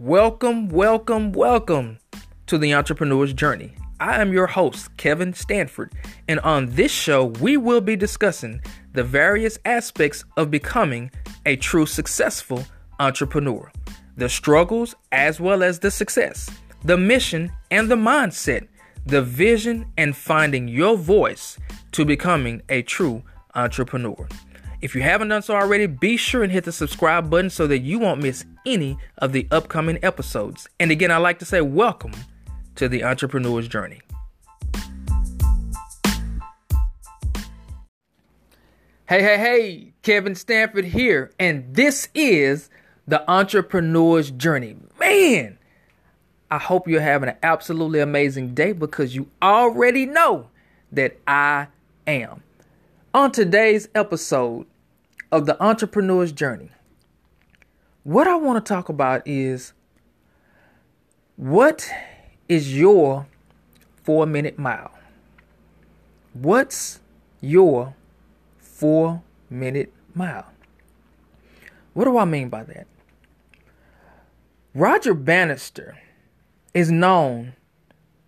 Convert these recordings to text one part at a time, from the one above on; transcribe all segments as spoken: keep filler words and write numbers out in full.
Welcome, welcome, welcome to the Entrepreneur's Journey. I am your host, Kevin Stanford, and on this show, we will be discussing the various aspects of becoming a true successful entrepreneur, the struggles as well as the success, the mission and the mindset, the vision and finding your voice to becoming a true entrepreneur. If you haven't done so already, be sure and hit the subscribe button so that you won't miss any of the upcoming episodes. And again, I'd like to say welcome to the Entrepreneur's Journey. Hey, hey, hey, Kevin Stanford here, and this is the Entrepreneur's Journey. Man, I hope you're having an absolutely amazing day because you already know that I am. On today's episode of the Entrepreneur's Journey, what I want to talk about is, what is your four-minute mile? What's your four-minute mile? What do I mean by that? Roger Bannister is known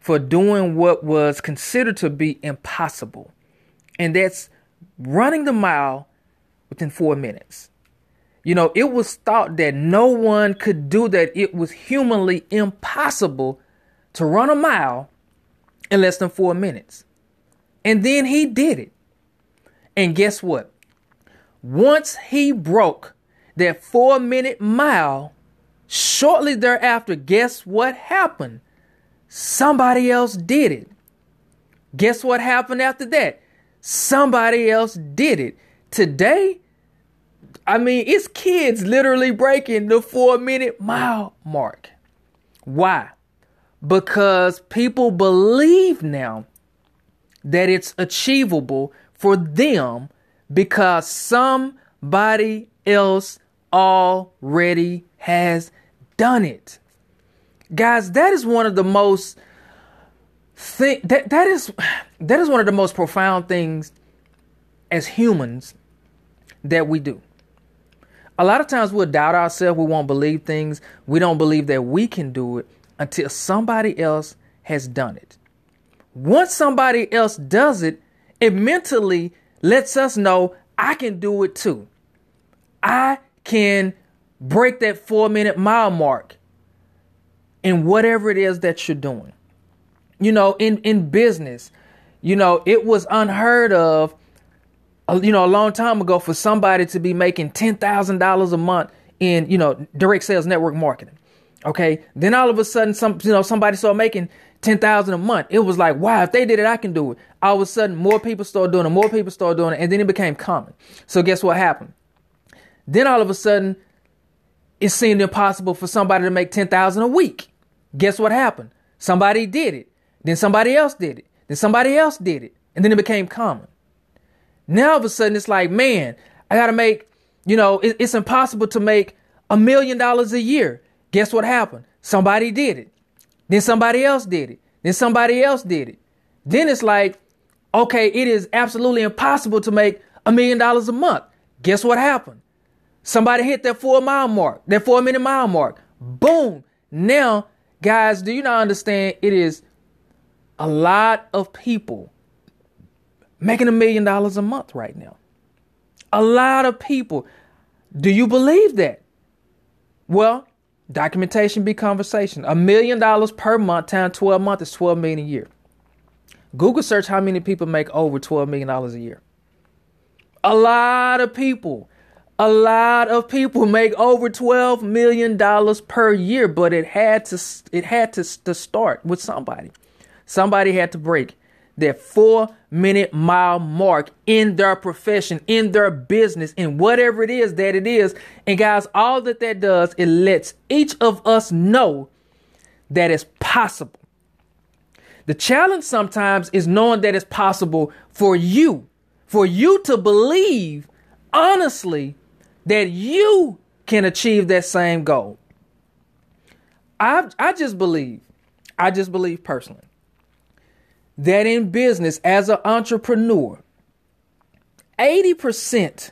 for doing what was considered to be impossible, and that's running the mile within four minutes. You know, it was thought that no one could do that. It was humanly impossible to run a mile in less than four minutes. And then he did it. And guess what? Once he broke that four minute mile, shortly thereafter, guess what happened? Somebody else did it. Guess what happened after that? Somebody else did it. Today, I mean, it's kids literally breaking the four minute mile mark. Why? Because people believe now that it's achievable for them because somebody else already has done it. Guys, that is one of the most Think that that is that is one of the most profound things as humans that we do. A lot of times we'll doubt ourselves, we won't believe things, we don't believe that we can do it until somebody else has done it. Once somebody else does it, it mentally lets us know I can do it too. I can break that four minute mile mark in whatever it is that you're doing. You know, in, in business, you know, it was unheard of, you know, a long time ago for somebody to be making ten thousand dollars a month in, you know, direct sales network marketing. OK, then all of a sudden, some, you know, somebody started making ten thousand dollars a month. It was like, wow, if they did it, I can do it. All of a sudden, more people started doing it, more people started doing it. And then it became common. So guess what happened? Then all of a sudden, it seemed impossible for somebody to make ten thousand dollars a week. Guess what happened? Somebody did it. Then somebody else did it. Then somebody else did it. And then it became common. Now, all of a sudden, it's like, man, I got to make, you know, it, it's impossible to make a million dollars a year. Guess what happened? Somebody did it. Then somebody else did it. Then somebody else did it. Then it's like, OK, it is absolutely impossible to make a million dollars a month. Guess what happened? Somebody hit that four mile mark, that four minute mile mark. Boom. Now, guys, do you not understand? It is a lot of people making a million dollars a month right now. A lot of people. Do you believe that? Well, documentation be conversation. A million dollars per month times twelve months is twelve million a year. Google search how many people make over twelve million dollars a year. A lot of people. A lot of people make over twelve million dollars per year, but it had to it had to, to start with somebody. Somebody had to break their four-minute mile mark in their profession, in their business, in whatever it is that it is. And guys, all that that does, it lets each of us know that it's possible. The challenge sometimes is knowing that it's possible for you, for you to believe honestly that you can achieve that same goal. I, I just believe, I just believe personally, that in business, as an entrepreneur, eighty percent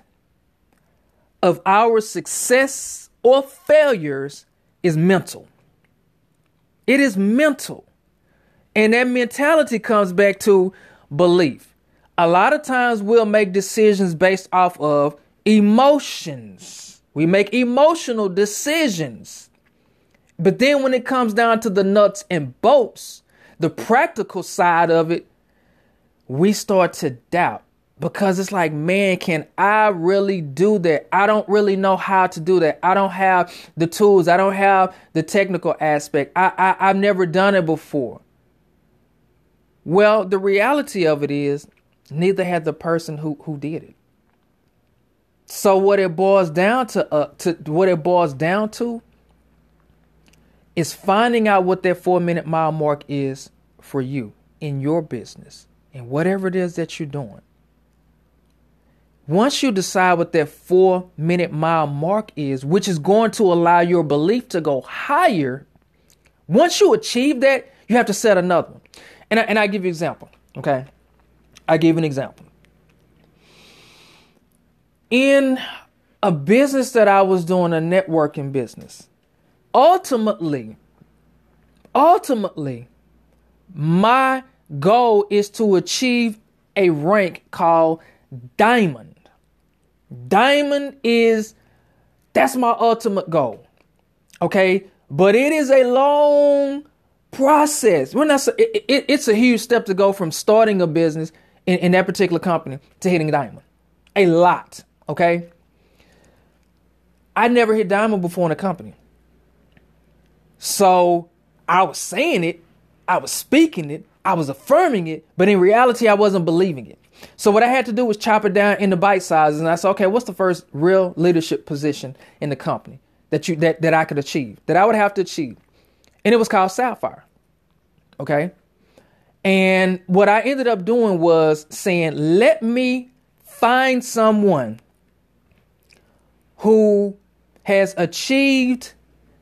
of our success or failures is mental. It is mental. And that mentality comes back to belief. A lot of times we'll make decisions based off of emotions. We make emotional decisions. But then when it comes down to the nuts and bolts, the practical side of it, we start to doubt. Because it's like, man, can I really do that? I don't really know how to do that. I don't have the tools. I don't have the technical aspect. I, I, I've never done it before. Well, the reality of it is, neither had the person who, who did it. So what it boils down to, uh, to, what it boils down to is finding out what that four minute mile mark is for you in your business and whatever it is that you're doing. Once you decide what that four minute mile mark is, which is going to allow your belief to go higher, once you achieve that, you have to set another one. And I, and I give you an example, okay? I give an example. In a business that I was doing, a networking business, ultimately, ultimately, my goal is to achieve a rank called Diamond. Diamond is, that's my ultimate goal. Okay. But it is a long process. We're not, it, it, it's a huge step to go from starting a business in, in that particular company to hitting Diamond. A lot. Okay. I never hit Diamond before in a company. So I was saying it, I was speaking it, I was affirming it, but in reality, I wasn't believing it. So what I had to do was chop it down into bite sizes. And I said, okay, what's the first real leadership position in the company that you that, that I could achieve, that I would have to achieve? And it was called Sapphire. Okay. And what I ended up doing was saying, let me find someone who has achieved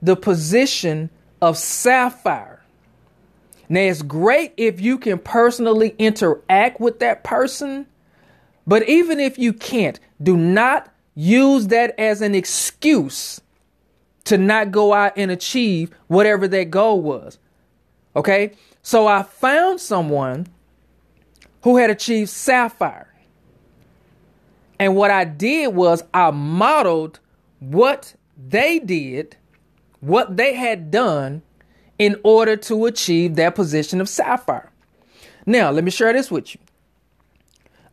the position of Sapphire. Now, it's great if you can personally interact with that person, but even if you can't, do not use that as an excuse to not go out and achieve whatever that goal was. Okay, so I found someone who had achieved Sapphire. And what I did was I modeled what they did, what they had done, in order to achieve that position of Sapphire. Now, let me share this with you.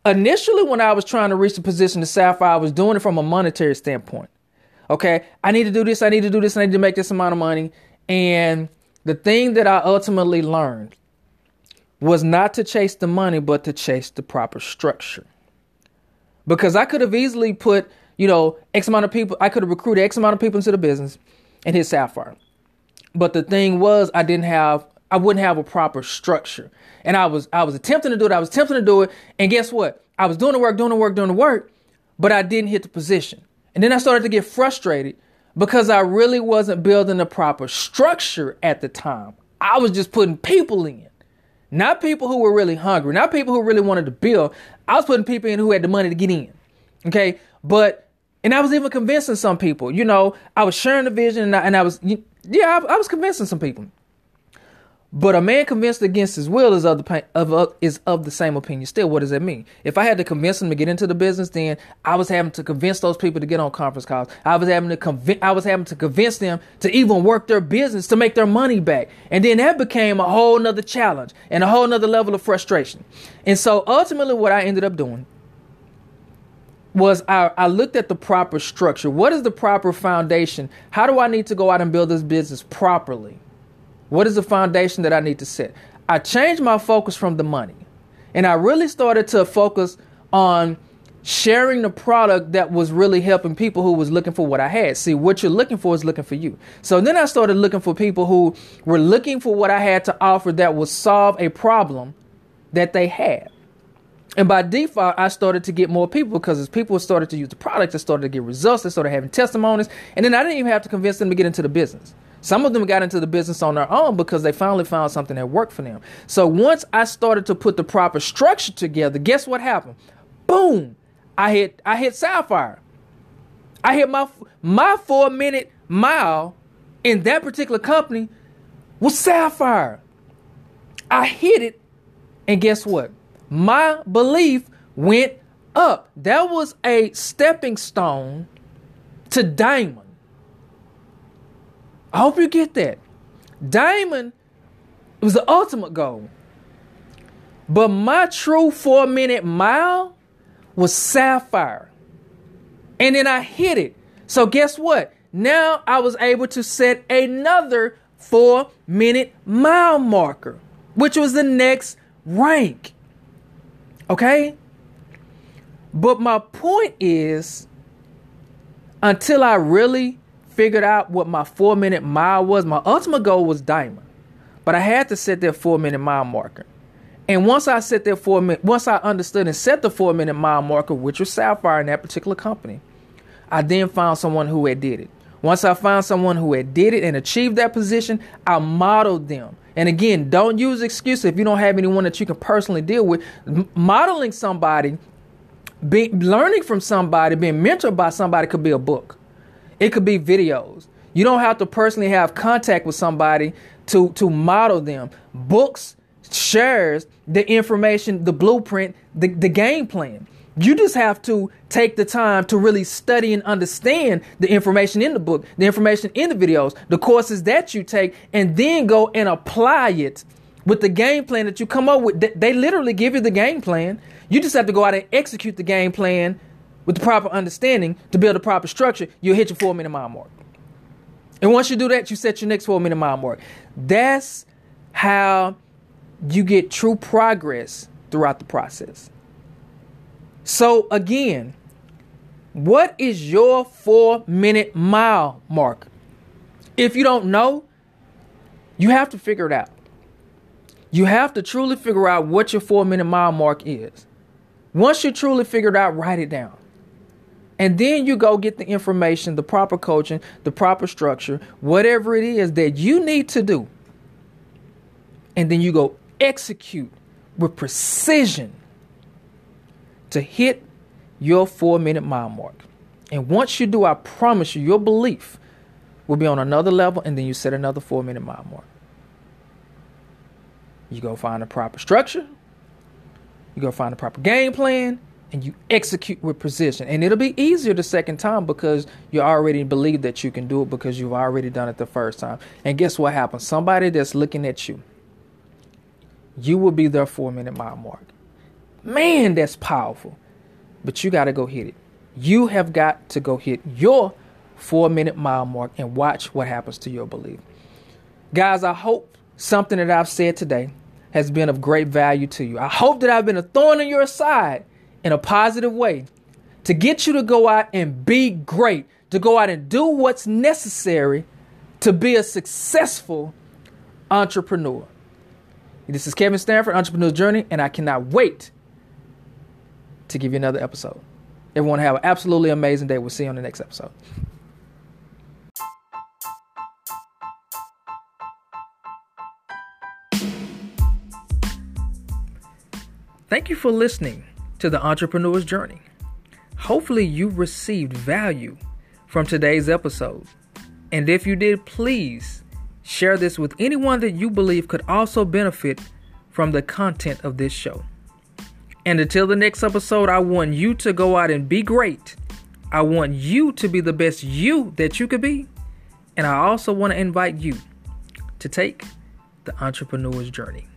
Initially, when I was trying to reach the position of Sapphire, I was doing it from a monetary standpoint. Okay, I need to do this, I need to do this, I need to make this amount of money. And the thing that I ultimately learned was not to chase the money, but to chase the proper structure. Because I could have easily put, you know, X amount of people, I could have recruited X amount of people into the business and hit Sapphire. But the thing was, I didn't have, I wouldn't have a proper structure. And I was, I was attempting to do it. I was attempting to do it. And guess what? I was doing the work, doing the work, doing the work, but I didn't hit the position. And then I started to get frustrated because I really wasn't building a proper structure at the time. I was just putting people in, not people who were really hungry, not people who really wanted to build. I was putting people in who had the money to get in. Okay. But, and I was even convincing some people, you know, I was sharing the vision and I, and I was, you, Yeah, I, I was convincing some people, but a man convinced against his will is of the of uh, is of the same opinion. Still, what does that mean? If I had to convince them to get into the business, then I was having to convince those people to get on conference calls. I was having to convince I was having to convince them to even work their business to make their money back, and then that became a whole nother challenge and a whole nother level of frustration. And so ultimately, what I ended up doing was I, I looked at the proper structure. What is the proper foundation? How do I need to go out and build this business properly? What is the foundation that I need to set? I changed my focus from the money, and I really started to focus on sharing the product that was really helping people who was looking for what I had. See, what you're looking for is looking for you. So then I started looking for people who were looking for what I had to offer that would solve a problem that they had. And by default, I started to get more people because as people started to use the products, I started to get results. They started having testimonies. And then I didn't even have to convince them to get into the business. Some of them got into the business on their own because they finally found something that worked for them. So once I started to put the proper structure together, guess what happened? Boom. I hit I hit Sapphire. I hit my my four minute mile in that particular company was sapphire. I hit it, and guess what? My belief went up. That was a stepping stone to diamond. I hope you get that. Diamond was the ultimate goal. But my true four-minute mile was sapphire. And then I hit it. So guess what? Now I was able to set another four-minute mile marker, which was the next rank. Okay? But my point is, until I really figured out what my four-minute mile was, my ultimate goal was diamond. But I had to set that four-minute mile marker. And once I set that four minute, once I understood and set the four-minute mile marker, which was sapphire in that particular company, I then found someone who had did it. Once I found someone who had did it and achieved that position, I modeled them. And again, don't use excuses if you don't have anyone that you can personally deal with. M- modeling somebody, be, learning from somebody, being mentored by somebody could be a book. It could be videos. You don't have to personally have contact with somebody to, to model them. Books shares the information, the blueprint, the, the game plan. You just have to take the time to really study and understand the information in the book, the information in the videos, the courses that you take, and then go and apply it with the game plan that you come up with. They literally give you the game plan. You just have to go out and execute the game plan with the proper understanding to build a proper structure. You'll hit your four-minute mile mark. And once you do that, you set your next four-minute mile mark. That's how you get true progress throughout the process. So again, what is your four-minute mile mark? If you don't know, you have to figure it out. You have to truly figure out what your four-minute mile mark is. Once you truly figure it out, write it down. And then you go get the information, the proper coaching, the proper structure, whatever it is that you need to do. And then you go execute with precision to hit your four-minute mile mark. And once you do, I promise you, your belief will be on another level, and then you set another four-minute mile mark. You go find the proper structure. You go find the proper game plan, and you execute with precision. And it'll be easier the second time because you already believe that you can do it because you've already done it the first time. And guess what happens? Somebody that's looking at you, you will be their four-minute mile mark. Man, that's powerful. But you got to go hit it. You have got to go hit your four-minute mile mark and watch what happens to your belief. Guys, I hope something that I've said today has been of great value to you. I hope that I've been a thorn in your side in a positive way to get you to go out and be great, to go out and do what's necessary to be a successful entrepreneur. This is Kevin Stanford, Entrepreneur's Journey, and I cannot wait to give you another episode. Everyone have an absolutely amazing day. We'll see you on the next episode. Thank you for listening to the Entrepreneur's Journey. Hopefully you received value from today's episode. And if you did, please share this with anyone that you believe could also benefit from the content of this show. And until the next episode, I want you to go out and be great. I want you to be the best you that you could be. And I also want to invite you to take the Entrepreneur's Journey.